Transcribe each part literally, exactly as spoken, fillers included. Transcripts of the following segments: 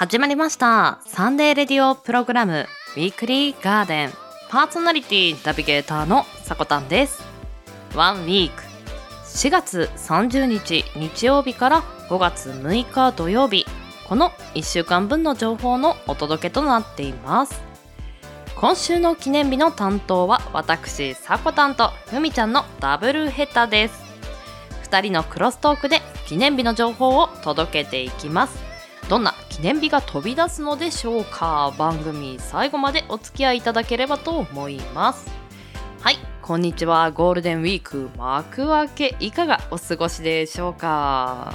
始まりましたサンデーレディオプログラムウィークリーガーデン、パーソナリティナビゲーターのさこたんです。ワンウィークしがつさんじゅうにち日曜日からごがつむいか土曜日、このいっしゅうかんぶんの情報のお届けとなっています。今週の記念日の担当は私さこたんとふみちゃんのダブルヘタです。ふたりのクロストークで記念日の情報を届けていきます。どんな記念日が飛び出すのでしょうか。番組最後までお付き合いいただければと思います。はい、こんにちは。ゴールデンウィーク幕開け、いかがお過ごしでしょうか。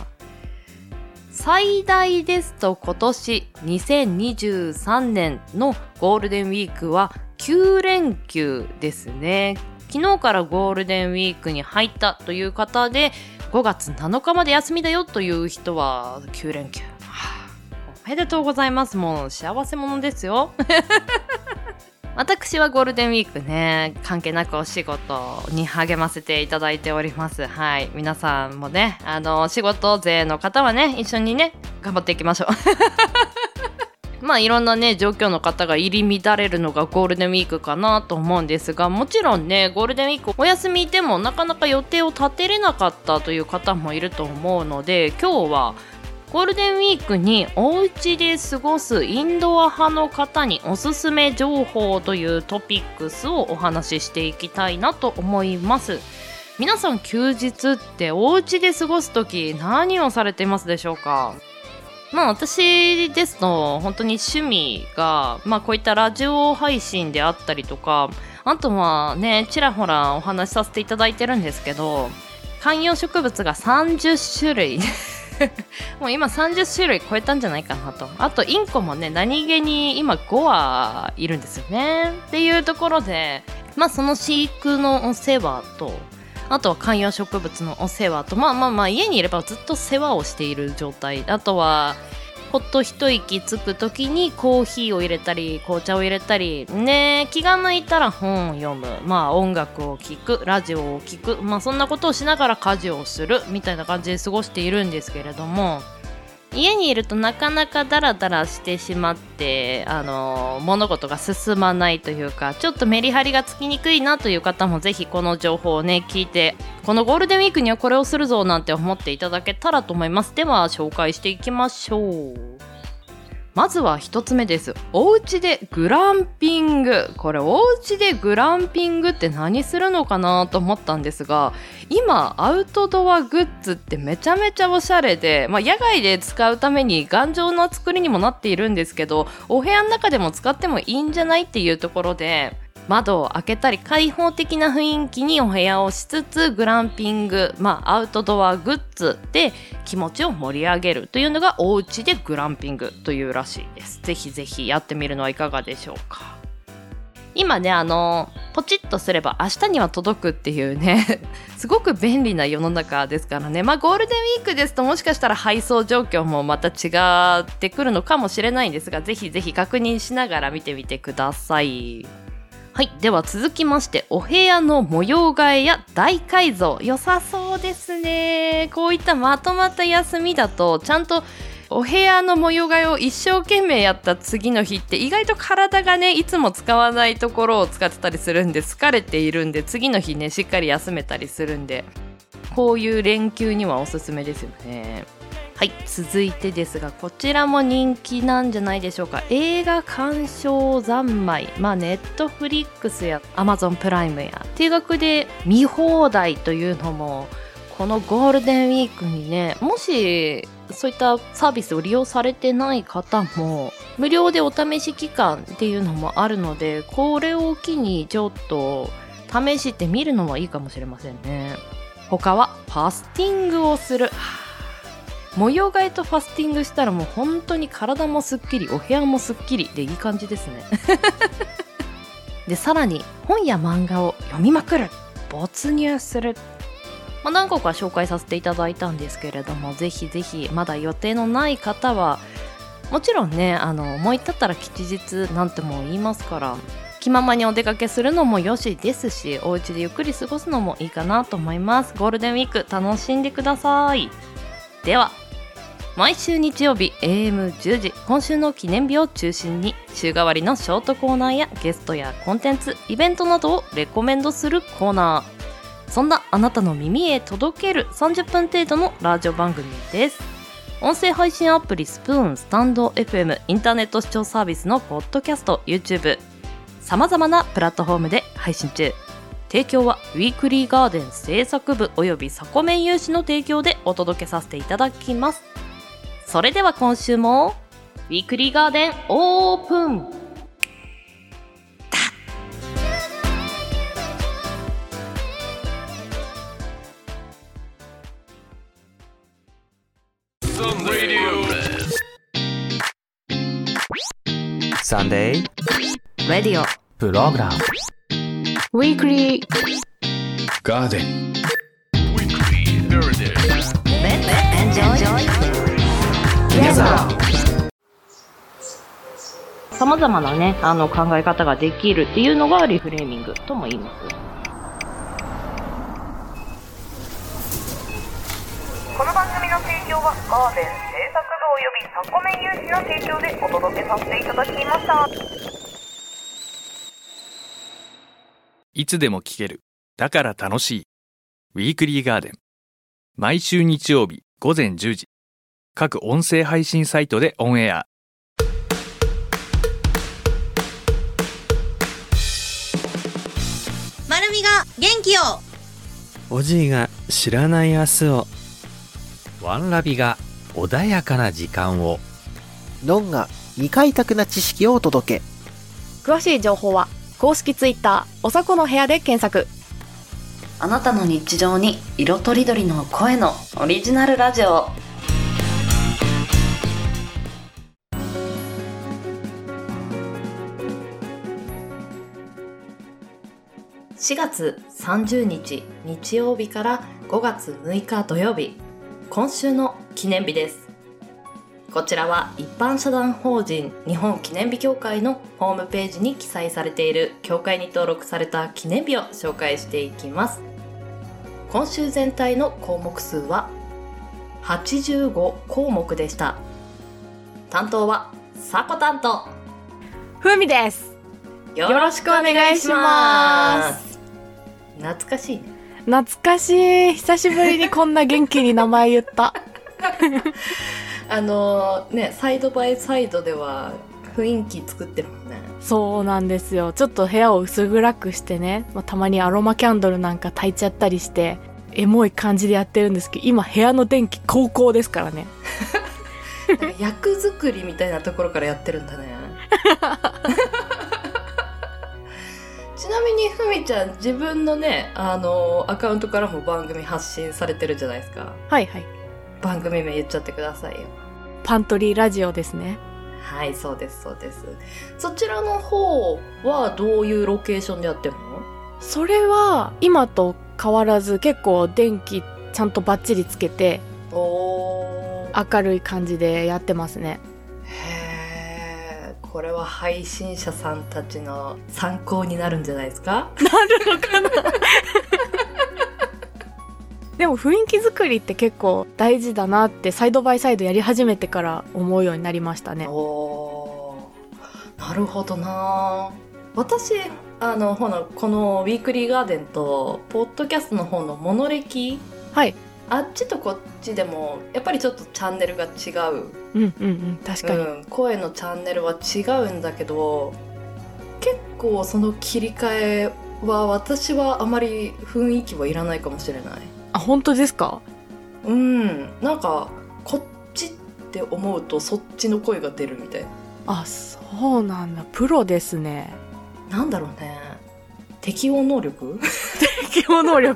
最大ですと今年にせんにじゅうさんねんのゴールデンウィークはきゅうれんきゅうですね。昨日からゴールデンウィークに入ったという方で、ごがつなのかまで休みだよという人はきゅうれんきゅう、はあ、おめでとうございます。もう幸せ者ですよ私はゴールデンウィークね、関係なくお仕事に励ませていただいております。はい、皆さんもね、あの仕事勢の方はね、一緒にね頑張っていきましょうまあいろんなね状況の方が入り乱れるのがゴールデンウィークかなと思うんですが、もちろんねゴールデンウィークお休みでもなかなか予定を立てれなかったという方もいると思うので、今日はゴールデンウィークにお家で過ごすインドア派の方におすすめ情報というトピックスをお話ししていきたいなと思います。皆さん休日ってお家で過ごすとき何をされていますでしょうか。まあ私ですと本当に趣味が、まあ、こういったラジオ配信であったりとか、あとはねちらほらお話しさせていただいてるんですけど、観葉植物がさんじゅっしゅるいもう今さんじゅっしゅるい超えたんじゃないかなと。あとインコもね何気に今ごわいるんですよね。っていうところで、まあその飼育のお世話と、あとは観葉植物のお世話と、まあまあまあ家にいればずっと世話をしている状態。あとはほっと一息つくときにコーヒーを入れたり紅茶を入れたりね、気が向いたら本を読む、まあ音楽を聴く、ラジオを聴く、まあそんなことをしながら家事をするみたいな感じで過ごしているんですけれども、家にいるとなかなかダラダラしてしまって、あの物事が進まないというか、ちょっとメリハリがつきにくいなという方もぜひこの情報をね聞いて、このゴールデンウィークにはこれをするぞなんて思っていただけたらと思います。では紹介していきましょう。まずは一つ目です。お家でグランピング。これお家でグランピングって何するのかなと思ったんですが、今アウトドアグッズってめちゃめちゃおしゃれで、まあ、野外で使うために頑丈な作りにもなっているんですけど、お部屋の中でも使ってもいいんじゃないっていうところで、窓を開けたり開放的な雰囲気にお部屋をしつつ、グランピング、まあアウトドアグッズで気持ちを盛り上げるというのがお家でグランピングというらしいです。ぜひぜひやってみるのはいかがでしょうか。今ねあのポチッとすれば明日には届くっていうねすごく便利な世の中ですからね。まあゴールデンウィークですともしかしたら配送状況もまた違ってくるのかもしれないんですが、ぜひぜひ確認しながら見てみてください。はい、では続きまして、お部屋の模様替えや大改造、良さそうですね。こういったまとまった休みだとちゃんとお部屋の模様替えを一生懸命やった次の日って、意外と体がねいつも使わないところを使ってたりするんで、疲れているんで次の日ねしっかり休めたりするんで、こういう連休にはおすすめですよね。はい、続いてですが、こちらも人気なんじゃないでしょうか。映画鑑賞三昧、まあネットフリックスやアマゾンプライムや定額で見放題というのも、このゴールデンウィークにね、もしそういったサービスを利用されてない方も無料でお試し期間っていうのもあるので、これを機にちょっと試してみるのはいいかもしれませんね。他はファスティングをする。模様替えとファスティングしたらもう本当に体もすっきり、お部屋もすっきりでいい感じですねでさらに本や漫画を読みまくる、没入する、まあ、何個か紹介させていただいたんですけれども、ぜひぜひまだ予定のない方はもちろんね、あの思い立ったら吉日なんても言いますから、気ままにお出かけするのもよしですし、お家でゆっくり過ごすのもいいかなと思います。ゴールデンウィーク楽しんでください。では毎週日曜日 エーエムじゅう 時、今週の記念日を中心に週替わりのショートコーナーやゲストやコンテンツ、イベントなどをレコメンドするコーナー。そんなあなたの耳へ届けるさんじゅっぷん程度のラジオ番組です。音声配信アプリスプーン、スタンド エフエム、 インターネット視聴サービスのポッドキャスト、 YouTube、 さまざまなプラットフォームで配信中。提供はウィークリーガーデン制作部およびサコメン有志の提供でお届けさせていただきます。それでは今週もウィークリーガーデンオープンだ。サンデーラディオプログラムウィークリーガーデン。ウィークリーガーデン。エンジョイ。さまざまなね、あの考え方ができるっていうのがリフレーミングとも言います。この番組の提供はガーデン制作部およびサコメン有志の提供でお届けさせていただきました。いつでも聴ける。だから楽しい。ウィークリーガーデン。毎週日曜日午前じゅうじ。各音声配信サイトでオンエア。まるみが元気を。おじいが知らない明日を。ワンラビが穏やかな時間を。のんが未開拓な知識をお届け。詳しい情報は公式ツイッターおさこの部屋で検索。あなたの日常に色とりどりの声のオリジナルラジオ。しがつさんじゅうにち日曜日からごがつむいか土曜日、今週の記念日です。こちらは一般社団法人日本記念日協会のホームページに記載されている協会に登録された記念日を紹介していきます。今週全体の項目数ははちじゅうごこうもくでした。担当はさこ担当ふみです。よろしくお願いします。懐かしいね。懐かしい。久しぶりにこんな元気に名前言ったあのー、ね、サイドバイサイドでは雰囲気作ってるもんね。そうなんですよ。ちょっと部屋を薄暗くしてね、まあ、たまにアロマキャンドルなんか焚いちゃったりしてエモい感じでやってるんですけど、今部屋の電気高光ですからねから役作りみたいなところからやってるんだねちなみにふみちゃん、自分のね、あのー、アカウントからも番組発信されてるじゃないですか。はいはい。番組名言っちゃってくださいよ。パントリーラジオですね。はい、そうですそうです。そちらの方はどういうロケーションでやってるの？それは今と変わらず結構電気ちゃんとバッチリつけて、お明るい感じでやってますね。へー、これは配信者さんたちの参考になるんじゃないですか？なるのかなでも雰囲気作りって結構大事だなってサイドバイサイドやり始めてから思うようになりましたね。おー、なるほどな。私あのほなこのウィークリーガーデンとポッドキャストの方のモノレキ、はい、あっちとこっちでもやっぱりちょっとチャンネルが違う。うんうんうん、確かに、うん、声のチャンネルは違うんだけど、結構その切り替えは私はあまり雰囲気はいらないかもしれない。あ、本当ですか？うん、なんかこっちって思うとそっちの声が出るみたいな。あ、そうなんだ。プロですね。なんだろうね。適応能力適応能力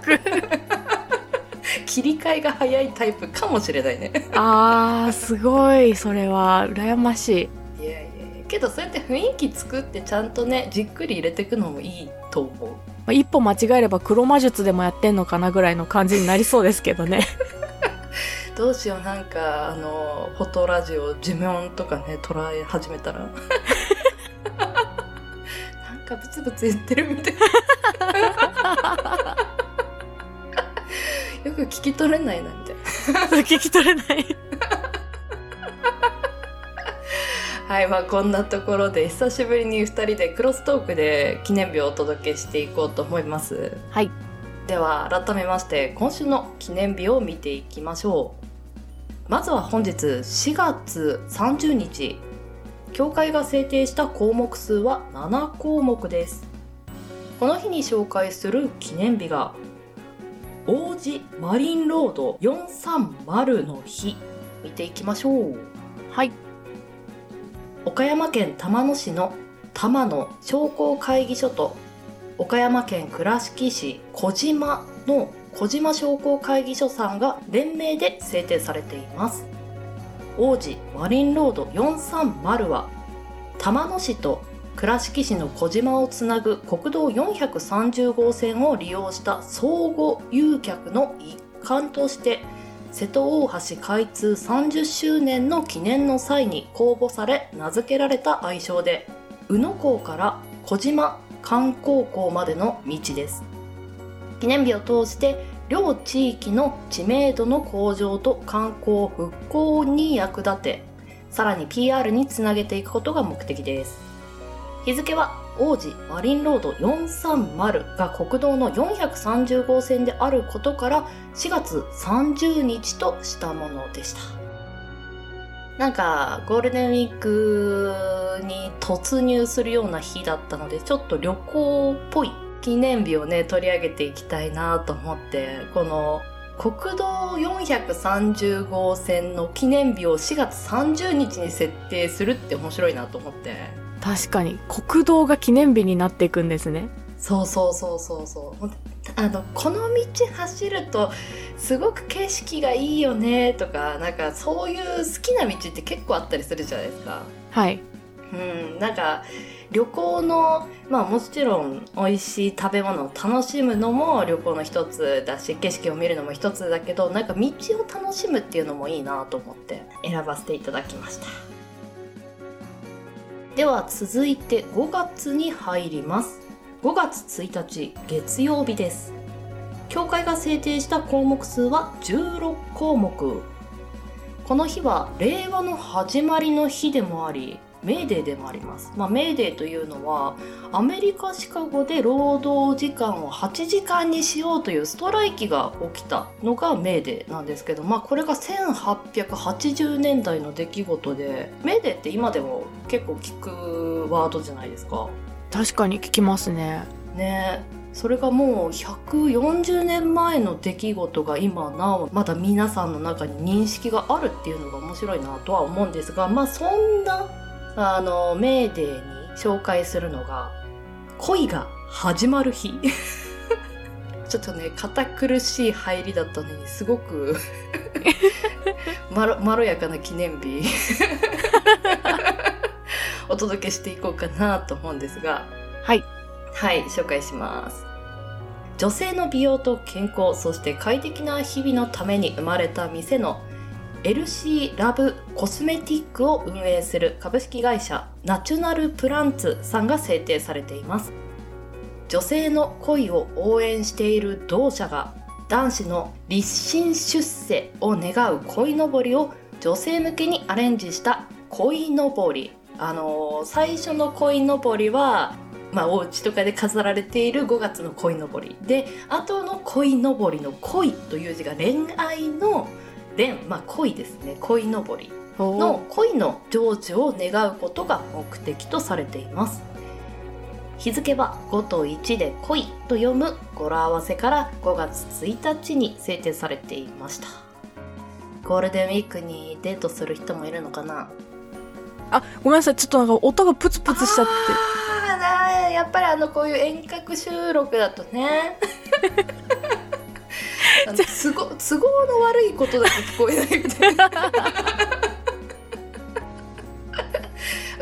切り替えが早いタイプかもしれないね。あー、すごい。それは羨ましい。いやいや、けどそうやって雰囲気作ってちゃんとね、じっくり入れていくのもいいと思う。一歩間違えれば黒魔術でもやってんのかなぐらいの感じになりそうですけどねどうしよう、なんかあのフォトラジオ寿命とかね、捉え始めたらなんかブツブツ言ってるみたいなよく聞き取れないなみたいな聞き取れないはい、まあ、こんなところで久しぶりにふたりでクロストークで記念日をお届けしていこうと思います。はい、では改めまして今週の記念日を見ていきましょう。まずは本日しがつさんじゅうにち、協会が制定した項目数はななこうもくです。この日に紹介する記念日が王子マリンロードよんさんまるの日。見ていきましょう。はい、岡山県玉野市の玉野商工会議所と岡山県倉敷市小島の小島商工会議所さんが連名で制定されています。王子マリンロードよんさんまるは玉野市と倉敷市の小島をつなぐ国道よんひゃくさんじゅうごうせんを利用した相互誘客の一環として瀬戸大橋開通さんじゅっしゅうねんの記念の際に公募され名付けられた愛称で、宇野港から小島観光港までの道です。記念日を通して両地域の知名度の向上と観光復興に役立て、さらに ピーアール につなげていくことが目的です。日付は王子マリンロードよんさんまるが国道のよんひゃくさんじゅうごうせんであることからしがつさんじゅうにちとしたものでした。なんかゴールデンウィークに突入するような日だったので、ちょっと旅行っぽい記念日をね取り上げていきたいなと思って、この国道よんひゃくさんじゅうごうせんの記念日をしがつさんじゅうにちに設定するって面白いなと思って。確かに国道が記念日になっていくんですね。そうそうそうそうそう。あのこの道走るとすごく景色がいいよねとか、なんかそういう好きな道って結構あったりするじゃないですか。はい。うん、なんか旅行の、まあもちろん美味しい食べ物を楽しむのも旅行の一つだし、景色を見るのも一つだけど、なんか道を楽しむっていうのもいいなと思って選ばせていただきました。では続いてごがつに入ります。ごがつついたち月曜日です。協会が制定した項目数はじゅうろくこうもく。この日は令和の始まりの日でもありメーデーでもあります。まあ、メーデーというのはアメリカシカゴで労働時間をはちじかんにしようというストライキが起きたのがメーデーなんですけど、まあ、これがせんはっぴゃくはちじゅうねんだいの出来事で、メーデーって今でも結構聞くワードじゃないですか。確かに聞きますね。ね、それがもうひゃくよんじゅうねんまえの出来事が今なおまだ皆さんの中に認識があるっていうのが面白いなとは思うんですが、まあそんなあのメーデーに紹介するのが恋が始まる日ちょっとね堅苦しい入りだったのにすごくまろ、まろやかな記念日お届けしていこうかなと思うんですが、はい、はい、紹介します。女性の美容と健康、そして快適な日々のために生まれた店のエルシー ラブコスメティックを運営する株式会社ナチュラルプランツさんが制定されています。女性の恋を応援している同社が男子の立身出世を願う恋のぼりを女性向けにアレンジした恋のぼり、あのー、最初の恋のぼりはまあ、お家とかで飾られているごがつの恋のぼりで、後の恋のぼりの恋という字が恋愛ので、まあ、恋ですね、恋のぼりの恋の成就を願うことが目的とされています。日付はごといちで恋と読む語呂合わせからごがつついたちに制定されていました。ゴールデンウィークにデートする人もいるのかな。あ、ごめんなさい、ちょっとなんか音がプツプツしちゃって。ああ、やっぱりあのこういう遠隔収録だとね都合、都合の悪いことだと聞こえないみたいな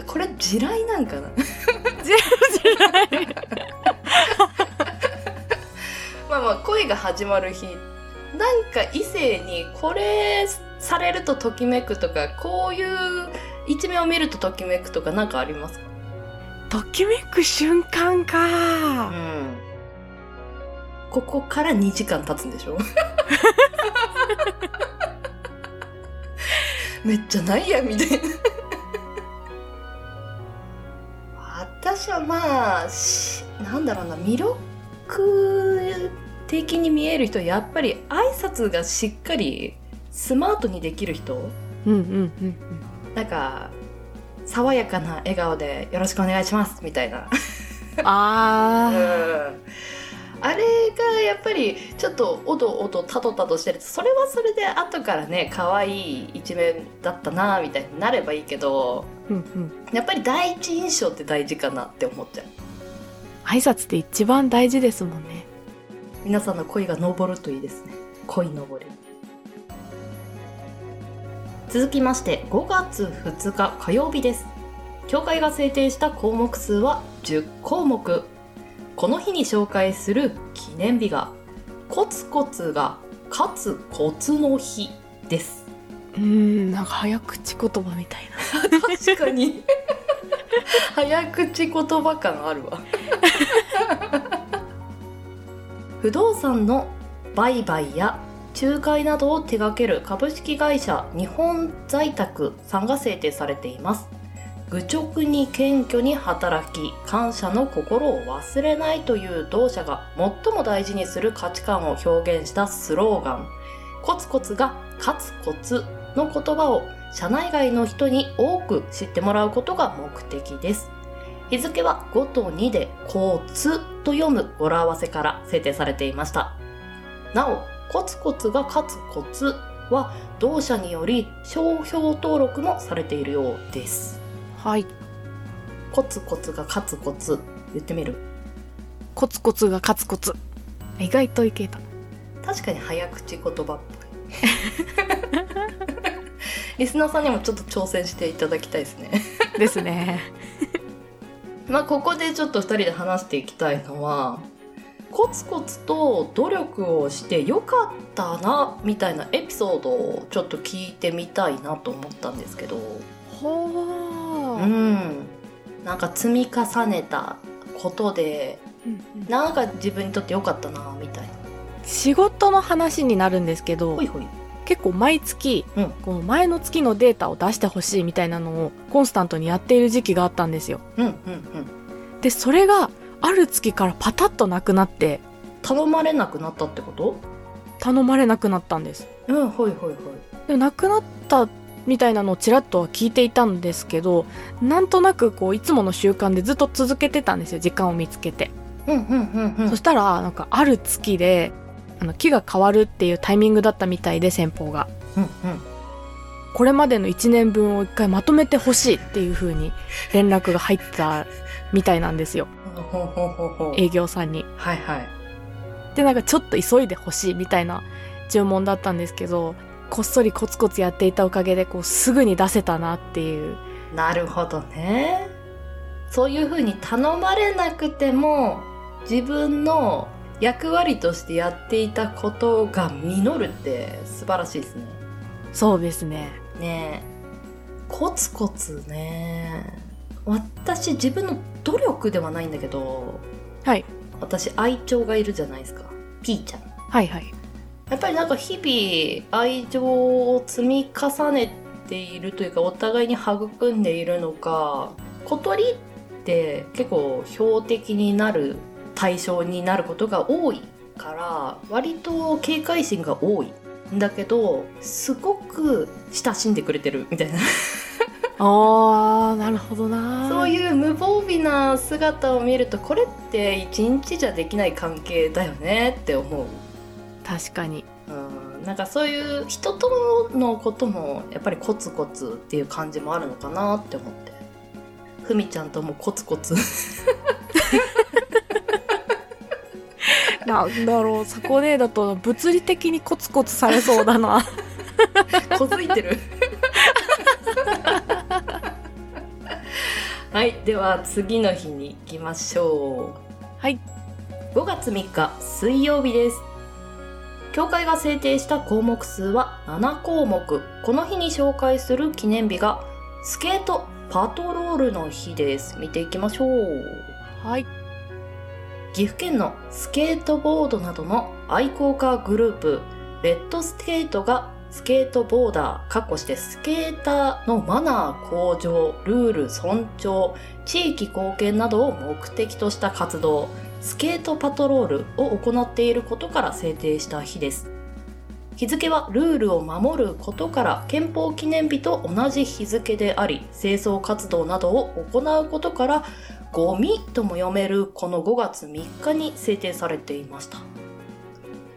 これ地雷なんかな地雷まあまあ恋が始まる日、なんか異性にこれされるとときめくとか、こういう一面を見るとときめくとかなんかありますか？ときめく瞬間か、うん、ここからにじかん経つんでしょめっちゃないやみたいな私はまあなんだろうな、魅力的に見える人はやっぱり挨拶がしっかりスマートにできる人、うんうんうんうん、なんか爽やかな笑顔でよろしくお願いしますみたいなあー、うん、あれがやっぱりちょっとおどおどたどたどしてると、それはそれで後からね可愛い一面だったなみたいになればいいけど、うんうん、やっぱり第一印象って大事かなって思っちゃう。挨拶って一番大事ですもんね。皆さんの恋が昇るといいですね。恋昇り。続きましてごがつふつか火曜日です。協会が制定した項目数はじゅっこうもく。この日に紹介する記念日がコツコツが勝つコツの日です。うーん、なんか早口言葉みたいな確かに早口言葉感あるわ不動産の売買や仲介などを手掛ける株式会社日本在宅さんが制定されています。愚直に謙虚に働き感謝の心を忘れないという同社が最も大事にする価値観を表現したスローガン、コツコツが勝つコツの言葉を社内外の人に多く知ってもらうことが目的です。日付はごとにでコツと読む語呂合わせから制定されていました。なおコツコツが勝つコツは同社により商標登録もされているようです。はい。コツコツが勝つコツ言ってみる。コツコツが勝つコツ、意外といけた。確かに早口言葉っぽいリスナーさんにもちょっと挑戦していただきたいですねですねまあここでちょっとふたりで話していきたいのは、コツコツと努力をしてよかったなみたいなエピソードをちょっと聞いてみたいなと思ったんですけど、ほー、うん、なんか積み重ねたことで、うんうん、なんか自分にとってよかったなみたいな。仕事の話になるんですけど、ほいほい、結構毎月、うん、この前の月のデータを出してほしいみたいなのをコンスタントにやっている時期があったんですよ、うんうんうん、でそれがある月からパタッとなくなって、頼まれなくなったってこと？頼まれなくなったんです。うん、ほいほいほい。でもなくなったみたいなのをちらっとは聞いていたんですけど、なんとなくこういつもの習慣でずっと続けてたんですよ、時間を見つけて、うんうんうんうん、そしたらなんかある月であの木が変わるっていうタイミングだったみたいで、先方が、うんうん、これまでのいちねんぶんを一回まとめてほしいっていう風に連絡が入ったみたいなんですよほうほうほうほう、営業さんに、はいはい、でなんかちょっと急いでほしいみたいな注文だったんですけど、こっそりコツコツやっていたおかげでこうすぐに出せたなっていう。なるほどね。そういう風に頼まれなくても自分の役割としてやっていたことが実るって素晴らしいですね。そうですね。ねえ、コツコツね、私自分の努力ではないんだけど、はい、私愛鳥がいるじゃないですか、ピーちゃん、はいはい、やっぱりなんか日々愛情を積み重ねているというか、お互いに育んでいるのか、小鳥って結構標的になる対象になることが多いから割と警戒心が多いんだけど、すごく親しんでくれてるみたいなあー、なるほどな。そういう無防備な姿を見ると、これって一日じゃできない関係だよねって思う。確かに、うん、なんかそういう人とのこともやっぱりコツコツっていう感じもあるのかなって思って、ふみちゃんともコツコツなんだろう、そこねだと物理的にコツコツされそうだなこづいてるはい、では次の日に行きましょう。はい、ごがつみっか水曜日です。協会が制定した項目数はななこうもく。この日に紹介する記念日がスケートパトロールの日です。見ていきましょう。はい。岐阜県のスケートボードなどの愛好家グループレッドスケートがスケートボーダー、かっこしてスケーターのマナー向上、ルール尊重、地域貢献などを目的とした活動、スケートパトロールを行っていることから制定した日です。日付はルールを守ることから憲法記念日と同じ日付であり、清掃活動などを行うことからゴミとも読めるこのごがつみっかに制定されていました。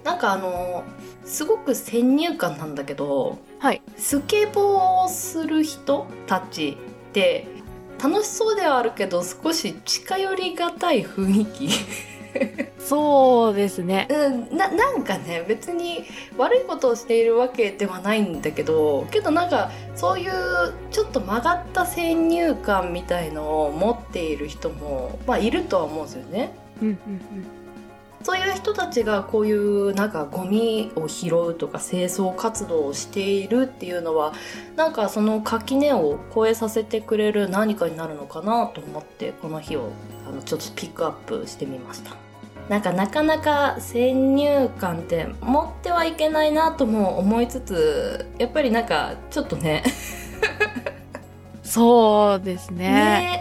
なんかあのー、すごく先入観なんだけど、はい、スケボーをする人たちって楽しそうではあるけど少し近寄りがたい雰囲気そうですね、うん、な, なんかね別に悪いことをしているわけではないんだけどけどなんかそういうちょっと曲がった先入観みたいのを持っている人も、まあ、いるとは思うんですよね、うんうんうん、そういう人たちがこういうなんかゴミを拾うとか清掃活動をしているっていうのはなんかその垣根を越えさせてくれる何かになるのかなと思ってこの日をあのちょっとピックアップしてみました。なんかなかなか先入観って持ってはいけないなとも思いつつやっぱりなんかちょっとねそうですね、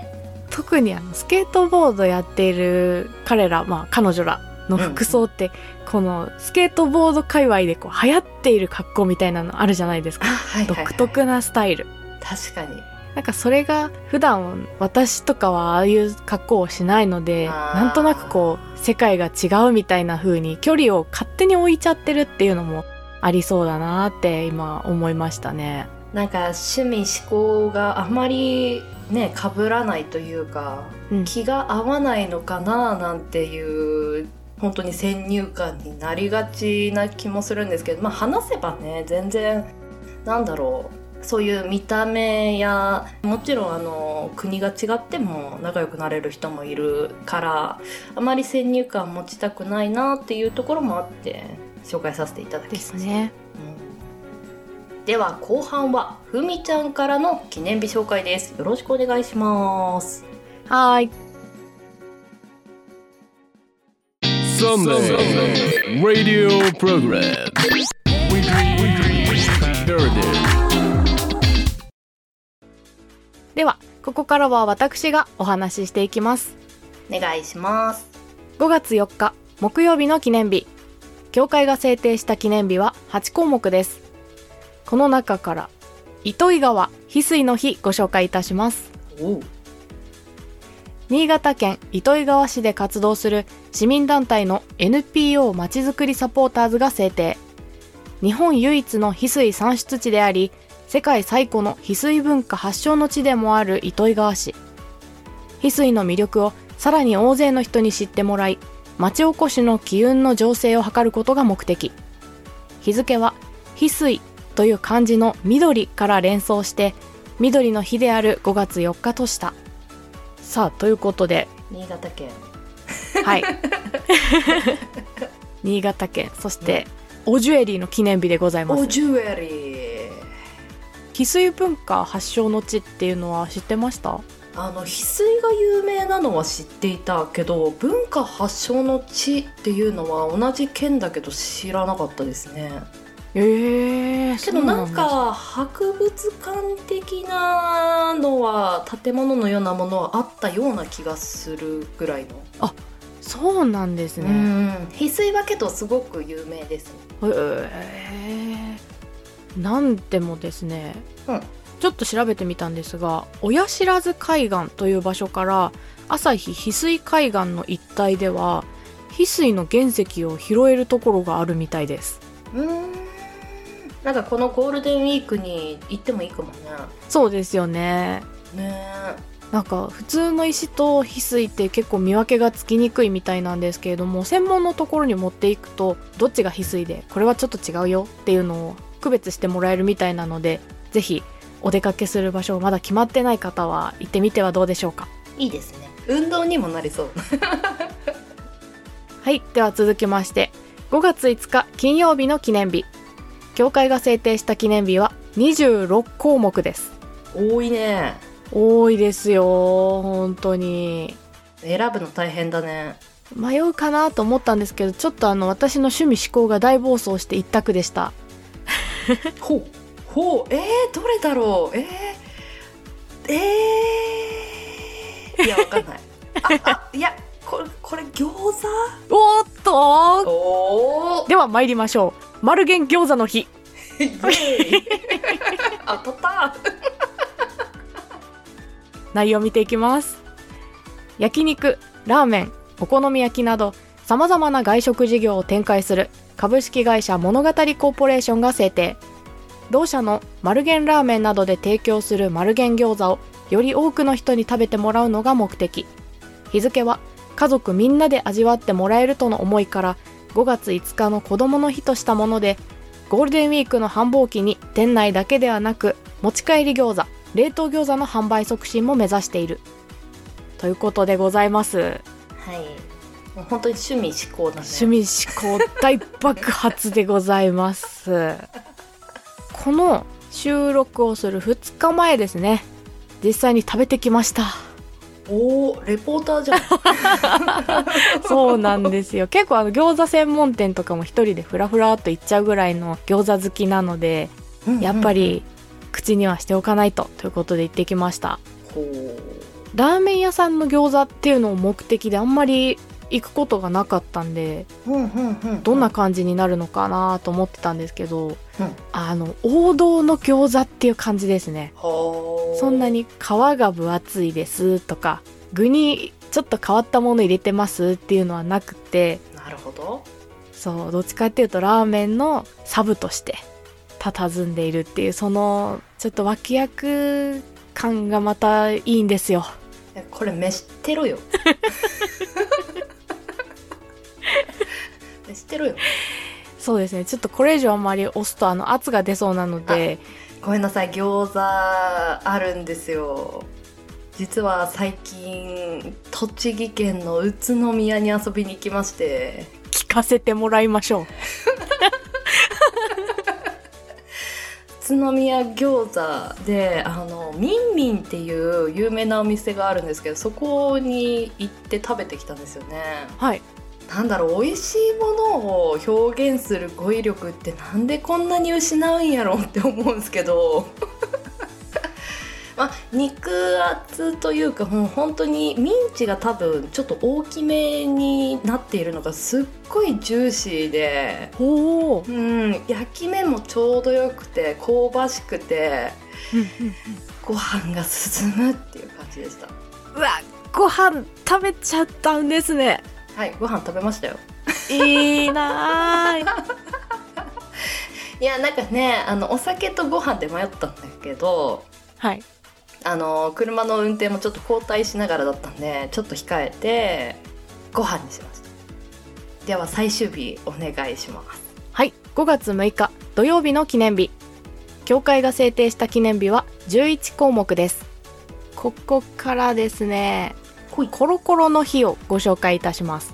ね、特にあのスケートボードやっている彼ら、まあ、彼女らの服装って、うんうん、このスケートボード界隈でこう流行っている格好みたいなのあるじゃないですか、はいはいはい、独特なスタイル。確かになんかそれが普段私とかはああいう格好をしないのでなんとなくこう世界が違うみたいな風に距離を勝手に置いちゃってるっていうのもありそうだなって今思いましたね。なんか趣味思考があまりね被らないというか、うん、気が合わないのかななんていう本当に先入観になりがちな気もするんですけど、まあ、話せばね全然なんだろうそういう見た目やもちろんあの国が違っても仲良くなれる人もいるからあまり先入観持ちたくないなっていうところもあって紹介させていただきましたですね、うん、では後半はふみちゃんからの記念日紹介です。よろしくお願いします。はい、Sunday Radio Program Weekly。 ではここからは私がお話ししていきます。お願いします。ごがつよっか木曜日の記念日、協会が制定した記念日ははちこうもくです。この中から糸魚川翡翠の日ご紹介いたします。おう、新潟県糸魚川市で活動する市民団体の エヌピーオー まちづくりサポーターズが制定。日本唯一の翡翠産出地であり、世界最古の翡翠文化発祥の地でもある糸魚川市。翡翠の魅力をさらに大勢の人に知ってもらい、町おこしの機運の醸成を図ることが目的。日付は翡翠という漢字の緑から連想して、緑の日であるごがつよっかとした。さあということで新潟県はい新潟県そして、うん、オジュエリーの記念日でございます。オジュエリー翡翠文化発祥の地っていうのは知ってました？あの翡翠が有名なのは知っていたけど文化発祥の地っていうのは同じ県だけど知らなかったですね。えー、けどなんか博物館的なのは建物のようなものはあったような気がするぐらいの。あ、そうなんですね。うん、翡翠はけどすごく有名ですね。えー、なんでもですね、うん、ちょっと調べてみたんですが親不知海岸という場所から朝日翡翠海岸の一帯では翡翠の原石を拾えるところがあるみたいです。うーん、なんかこのゴールデンウィークに行ってもいいかもね。そうですよね。ね、なんか普通の石と翡翠って結構見分けがつきにくいみたいなんですけれども、専門のところに持っていくとどっちが翡翠でこれはちょっと違うよっていうのを区別してもらえるみたいなので、ぜひお出かけする場所をまだ決まってない方は行ってみてはどうでしょうか。いいですね、運動にもなりそうはい、では続きましてごがついつか金曜日の記念日、協会が制定した記念日はにじゅうろくこうもくです。多いね。多いですよ、本当に。選ぶの大変だね。迷うかなと思ったんですけど、ちょっとあの私の趣味思考が大暴走して一択でしたほうほう、えー、どれだろう、えー、えー、いやわかんない。ああ、いやこ れ, これ餃子。おっと、おでは参りましょう。丸源餃子の日。イエーイ。当たった。内容を見ていきます。焼肉、ラーメン、お好み焼きなどさまざまな外食事業を展開する株式会社物語コーポレーションが制定。同社の丸源ラーメンなどで提供する丸源餃子をより多くの人に食べてもらうのが目的。日付は家族みんなで味わってもらえるとの思いからごがついつかの子どもの日としたもので、ゴールデンウィークの繁忙期に店内だけではなく持ち帰り餃子、冷凍餃子の販売促進も目指しているということでございます。はい、もう本当に趣味思考だね。趣味思考大爆発でございます。この収録をするふつかまえですね、実際に食べてきました。おー、レポーターじゃん。そうなんですよ。結構あの餃子専門店とかも一人でフラフラっと行っちゃうぐらいの餃子好きなので、うんうんうん、やっぱり口にはしておかないとということで行ってきました。ほう、ラーメン屋さんの餃子っていうのを目的であんまり行くことがなかったんで、うんうんうんうん、どんな感じになるのかなと思ってたんですけど、うん、あの王道の餃子っていう感じですね。そんなに皮が分厚いですとか具にちょっと変わったもの入れてますっていうのはなくて、なるほど。そう、どっちかっていうとラーメンのサブとして佇んでいるっていう、そのちょっと脇役感がまたいいんですよ。これ飯テロよ。知ってるよ。そうですね、ちょっとこれ以上あんまり押すとあの圧が出そうなので、ごめんなさい。餃子あるんですよ。実は最近栃木県の宇都宮に遊びに行きまして。聞かせてもらいましょう。宇都宮餃子で、あのミンミンっていう有名なお店があるんですけど、そこに行って食べてきたんですよね。はい、なんだろう、美味しいものを表現する語彙力ってなんでこんなに失うんやろって思うんですけど。まあ、肉厚というか、もう本当にミンチが多分ちょっと大きめになっているのがすっごいジューシーで、おー、うん、焼き目もちょうどよくて香ばしくてご飯が進むっていう感じでした。うわ、ご飯食べちゃったんですね。はい、ご飯食べましたよ。いいなー。いや、なんかね、あのお酒とご飯で迷ったんだけど、はい、あの車の運転もちょっと交代しながらだったんでちょっと控えてご飯にしました。では最終日お願いします。はい、ごがつむいか土曜日の記念日。協会が制定した記念日はじゅういちこうもくです。ここからですね、コロコロの日をご紹介いたします。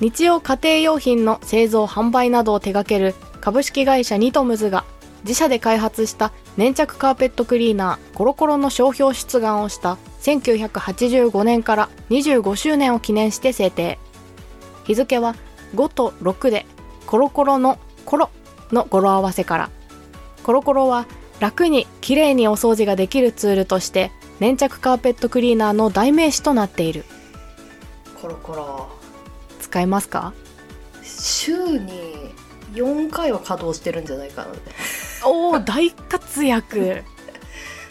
日用家庭用品の製造販売などを手掛ける株式会社ニトムズが自社で開発した粘着カーペットクリーナーコロコロの商標出願をしたせんきゅうひゃくはちじゅうごねんからにじゅうごしゅうねんを記念して制定。日付はごとろくでコロコロのコロの語呂合わせから、コロコロは楽にきれいにお掃除ができるツールとして粘着カーペットクリーナーの代名詞となっている。コロコロ使いますか？週によんかいは稼働してるんじゃないかな。おお、大活躍。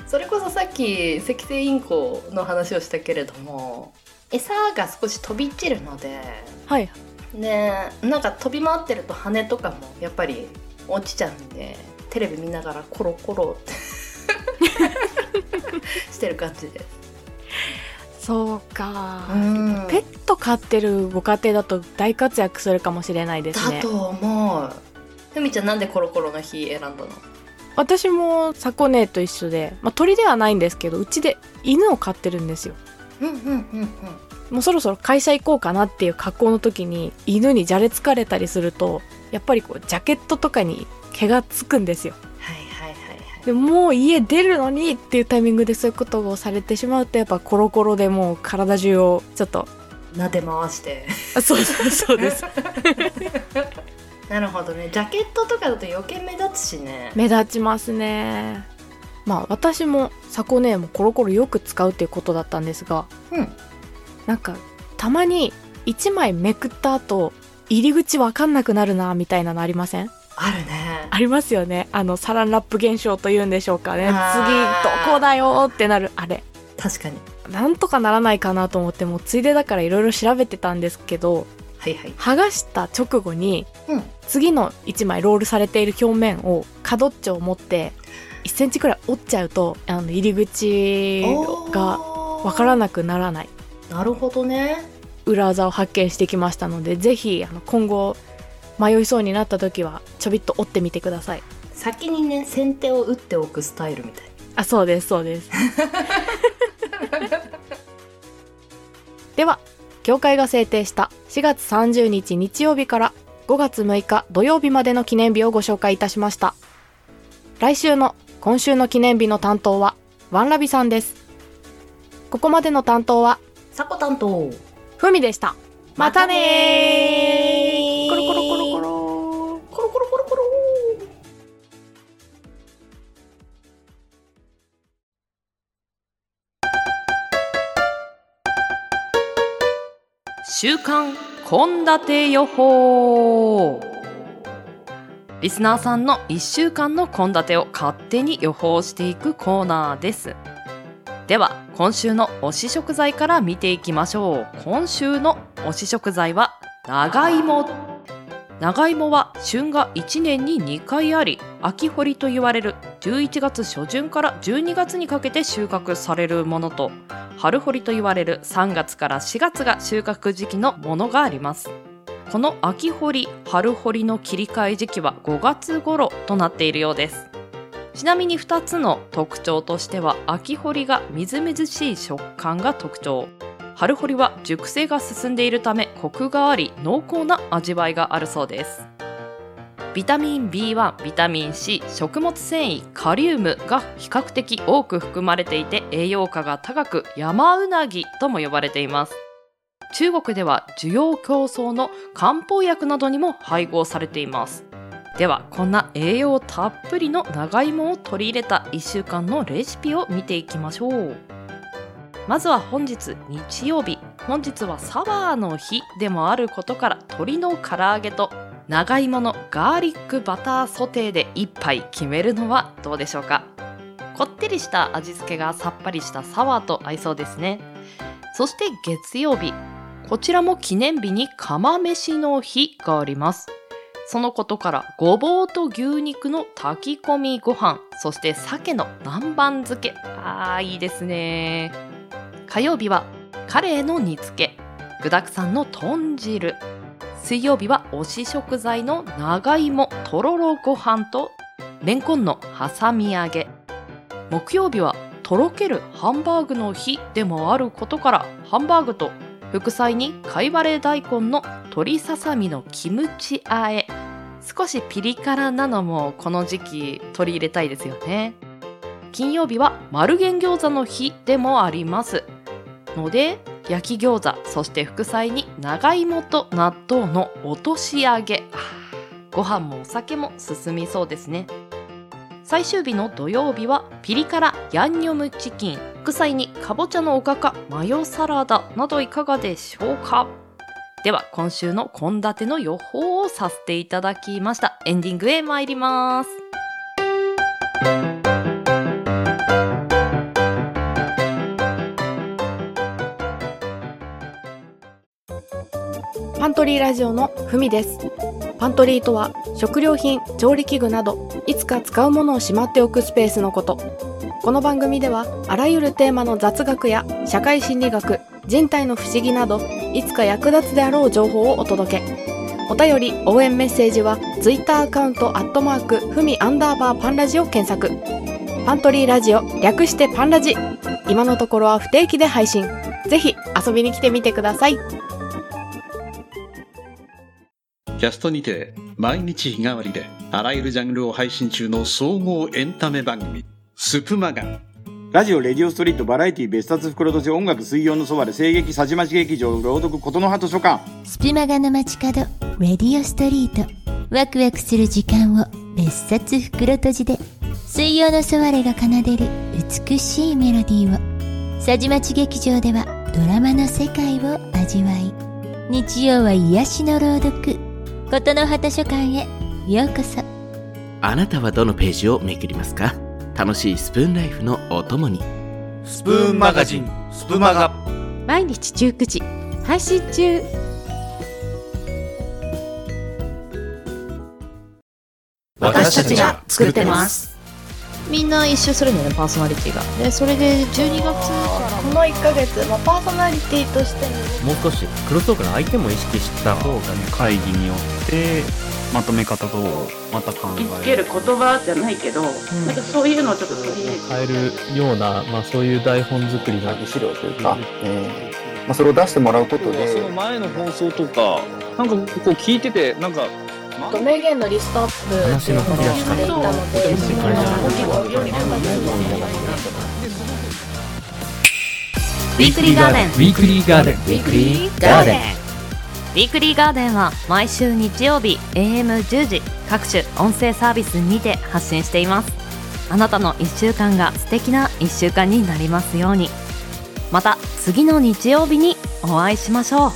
それこそさっきセキセイインコの話をしたけれども、餌が少し飛び散るので、はい、ね、なんか飛び回ってると羽とかもやっぱり落ちちゃうんで、テレビ見ながらコロコロってしてる感じで。そうか、うん、ペット飼ってるご家庭だと大活躍するかもしれないですね。だと思う。ふみちゃん、なんでコロコロの日選んだの？私もサコネと一緒で、まあ、鳥ではないんですけどうちで犬を飼ってるんですよ、うんうんうんうん、もうそろそろ会社行こうかなっていう格好の時に犬にじゃれつかれたりするとやっぱりこうジャケットとかに毛がつくんですよ。でもう家出るのにっていうタイミングでそういうことをされてしまうとやっぱコロコロでもう体中をちょっと撫で回して。そうそうそうです。なるほどね。ジャケットとかだと余計目立つしね。目立ちますね。まあ私も昨年もコロコロよく使うっていうことだったんですが、うん、なんかたまにいちまいめくった後入り口わかんなくなるなみたいなのありません？あるね。ありますよね。あのサランラップ現象というんでしょうかね。次どこだよってなるあれ。確かに。なんとかならないかなと思ってもうついでだからいろいろ調べてたんですけど、はいはい、剥がした直後に、うん、次のいちまいロールされている表面を角っちょを持っていっセンチくらい折っちゃうとあの入り口がわからなくならない。なるほどね。裏技を発見してきましたので、ぜひあの今後迷いそうになった時はちょびっと折ってみてください。先にね先手を打っておくスタイルみたい。あ、そうですそうです。では協会が制定したしがつさんじゅうにち日曜日からごがつむいか土曜日までの記念日をご紹介いたしました。来週の今週の記念日の担当はワンラビさんです。ここまでの担当はサコ担当ふみでした。またねー。コロコロコロコロコロコロコロコロ。週刊献立予報。リスナーさんのいっしゅうかんの献立を勝手に予報していくコーナーです。では今週の推し食材から見ていきましょう。今週の推し食材は長芋。長芋は旬がいちねんににかいあり、秋掘りと言われるじゅういちがつしょじゅんからじゅうにがつにかけて収穫されるものと、春掘りと言われるさんがつからしがつが収穫時期のものがあります。この秋掘り、春掘りの切り替え時期はごがつ頃となっているようです。ちなみにふたつの特徴としては、秋掘りがみずみずしい食感が特徴。春掘りは熟成が進んでいるためコクがあり、濃厚な味わいがあるそうです。ビタミン ビーワン、ビタミン C、食物繊維、カリウムが比較的多く含まれていて、栄養価が高く山うなぎとも呼ばれています。中国では需要競争の漢方薬などにも配合されています。ではこんな栄養たっぷりの長芋を取り入れたいっしゅうかんのレシピを見ていきましょう。まずは本日日曜日、本日はサワーの日でもあることから、鶏の唐揚げと長芋のガーリックバターソテーでいっぱい決めるのはどうでしょうか。こってりした味付けがさっぱりしたサワーと合いそうですね。そして月曜日、こちらも記念日に釜飯の日があります。そのことからごぼうと牛肉の炊き込みご飯、そして鮭の南蛮漬け、あーいいですね。火曜日はカレーの煮つけ、具だくさんの豚汁。水曜日は推し食材の長芋とろろご飯とレンコンのはさみ揚げ。木曜日はとろけるハンバーグの日でもあることから、ハンバーグと副菜に貝割れ大根の鶏ささみのキムチあえ。少しピリ辛なのもこの時期取り入れたいですよね。金曜日は丸源餃子の日でもありますので、焼き餃子、そして副菜に長芋と納豆の落とし揚げ。ご飯もお酒も進みそうですね。最終日の土曜日はピリ辛ヤンニョムチキン、副菜にかぼちゃのおかか、マヨサラダなどいかがでしょうか。では今週の献立の予報をさせていただきました。エンディングへ参ります。パントリーラジオのふみです。パントリーとは食料品、調理器具などいつか使うものをしまっておくスペースのこと。この番組ではあらゆるテーマの雑学や社会心理学、人体の不思議などいつか役立つであろう情報をお届け。お便り応援メッセージは Twitter アカウントアットマークふみアンダーバーパンラジを検索。パントリーラジオ略してパンラジ、今のところは不定期で配信。ぜひ遊びに来てみてください。キャストにて毎日日替わりであらゆるジャンルを配信中の総合エンタメ番組スプマガラジオ、レディオストリート、バラエティ別冊袋とし音楽、水曜のそばで声劇、さじまち劇場、朗読、ことの葉図書館、スピマガの街角、レディオストリート、ワクワクする時間を別冊袋閉じで、水曜のソワレが奏でる美しいメロディーを、佐治町劇場ではドラマの世界を味わい、日曜は癒しの朗読、ことのはた書館へようこそ。あなたはどのページをめくりますか？楽しいスプーンライフのお供に、スプーンマガジンスプマガ、毎日じゅうくじ配信中。私たちが作ってます。みんな一周するんだよね、パーソナリティが。でそれでじゅうにがつからこのいっかげつ、まあ、パーソナリティとしてももう少しクロストークの相手も意識した方がね、会議によってまとめ方とまた考える、つける言葉じゃないけど、うん、なんかそういうのをちょっと変えるような、まあ、そういう台本作りの資料というか、うん、えーまあ、それを出してもらうことで、その前の放送とかなんかこう聞いてて、なんか名言のリストアップ話の振り出しから行ったので、ウィークリーガーデンウィークリーガーデンウィークリーガーデンウィークリーガーデンは毎週日曜日 エーエムじゅう 時各種音声サービスにて発信しています。あなたのいっしゅうかんが素敵ないっしゅうかんになりますように。また次の日曜日にお会いしましょう。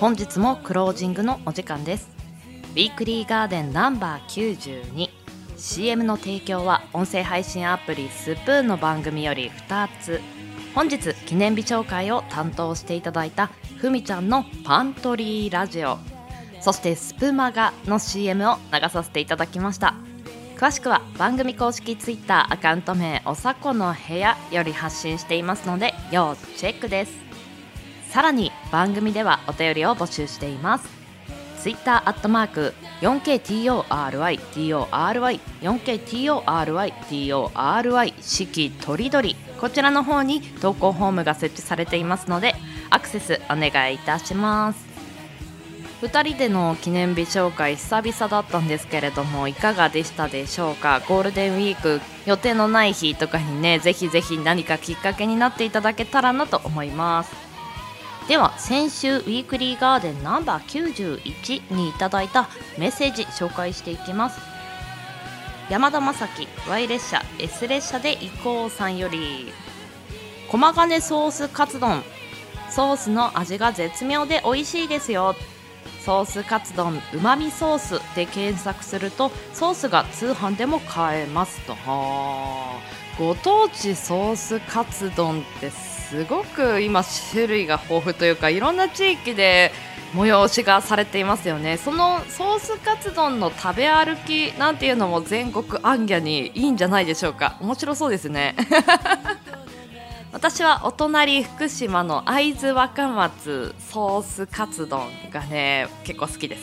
本日もクロージングのお時間です。ウィークリーガーデンナンバーきゅうじゅうに、 シーエム の提供は音声配信アプリスプーンの番組よりふたつ、本日記念日紹介を担当していただいたふみちゃんのパントリーラジオ、そしてスプマガの シーエム を流させていただきました。詳しくは番組公式ツイッターアカウント名おさこの部屋より発信していますので要チェックです。さらに番組ではお便りを募集しています。ツイッターアットマーク よんケーティーオーアールワイティーオーアールワイ 四季とりどり、こちらの方に投稿フォームが設置されていますのでアクセスお願いいたします。ふたりでの記念日紹介久々だったんですけれども、いかがでしたでしょうか？ゴールデンウィーク予定のない日とかにね、ぜひぜひ何かきっかけになっていただけたらなと思います。では先週ウィークリーガーデンナンバーきゅうじゅういちにいただいたメッセージ紹介していきます。山田正樹 Y 列車 S 列車で行こうさんより、駒ヶ根ソースカツ丼、ソースの味が絶妙で美味しいですよ。ソースカツ丼うまみソースで検索するとソースが通販でも買えますと。はー、ご当地ソースカツ丼ってすごく今種類が豊富というか、いろんな地域で催しがされていますよね。そのソースカツ丼の食べ歩きなんていうのも全国行脚にいいんじゃないでしょうか。面白そうですね私はお隣福島の会津若松ソースカツ丼がね結構好きです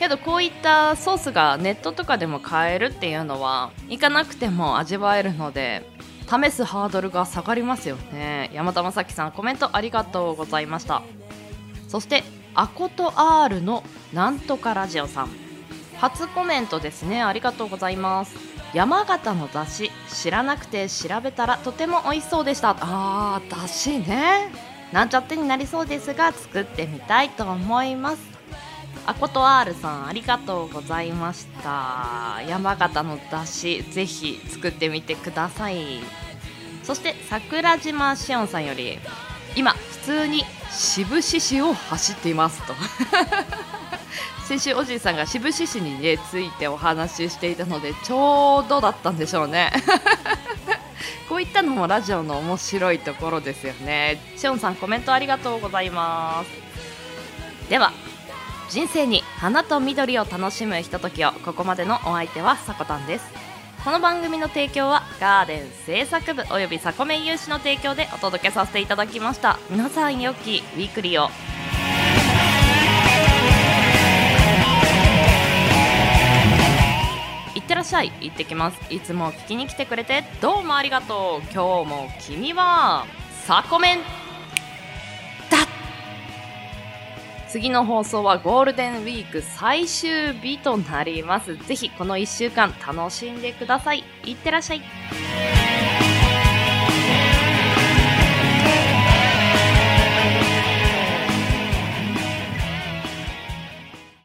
けど、こういったソースがネットとかでも買えるっていうのは行かなくても味わえるので試すハードルが下がりますよね。山田正樹さんコメントありがとうございました。そしてアコと R のなんとかラジオさん初コメントですね、ありがとうございます。山形のだし知らなくて調べたらとても美味しそうでした。あー、だしね、なんちゃってになりそうですが作ってみたいと思います。アコと R さんありがとうございました。山形のだしぜひ作ってみてください。そして桜島しおんさんより、今普通に志布志市を走っていますと先週おじいさんが志布志市に、ね、ついてお話ししていたのでちょうどだったんでしょうねこういったのもラジオの面白いところですよね。しおんさんコメントありがとうございます。では人生に花と緑を楽しむひとときを、ここまでのお相手はさこたんです。この番組の提供はガーデン制作部およびさこめん有志の提供でお届けさせていただきました。皆さん良きウィークリーを。いっい行ってきます。いつも聞きに来てくれてどうもありがとう。今日も君はサコメンだ。次の放送はゴールデンウィーク最終日となります。ぜひこのいっしゅうかん楽しんでください。いってらっしゃい。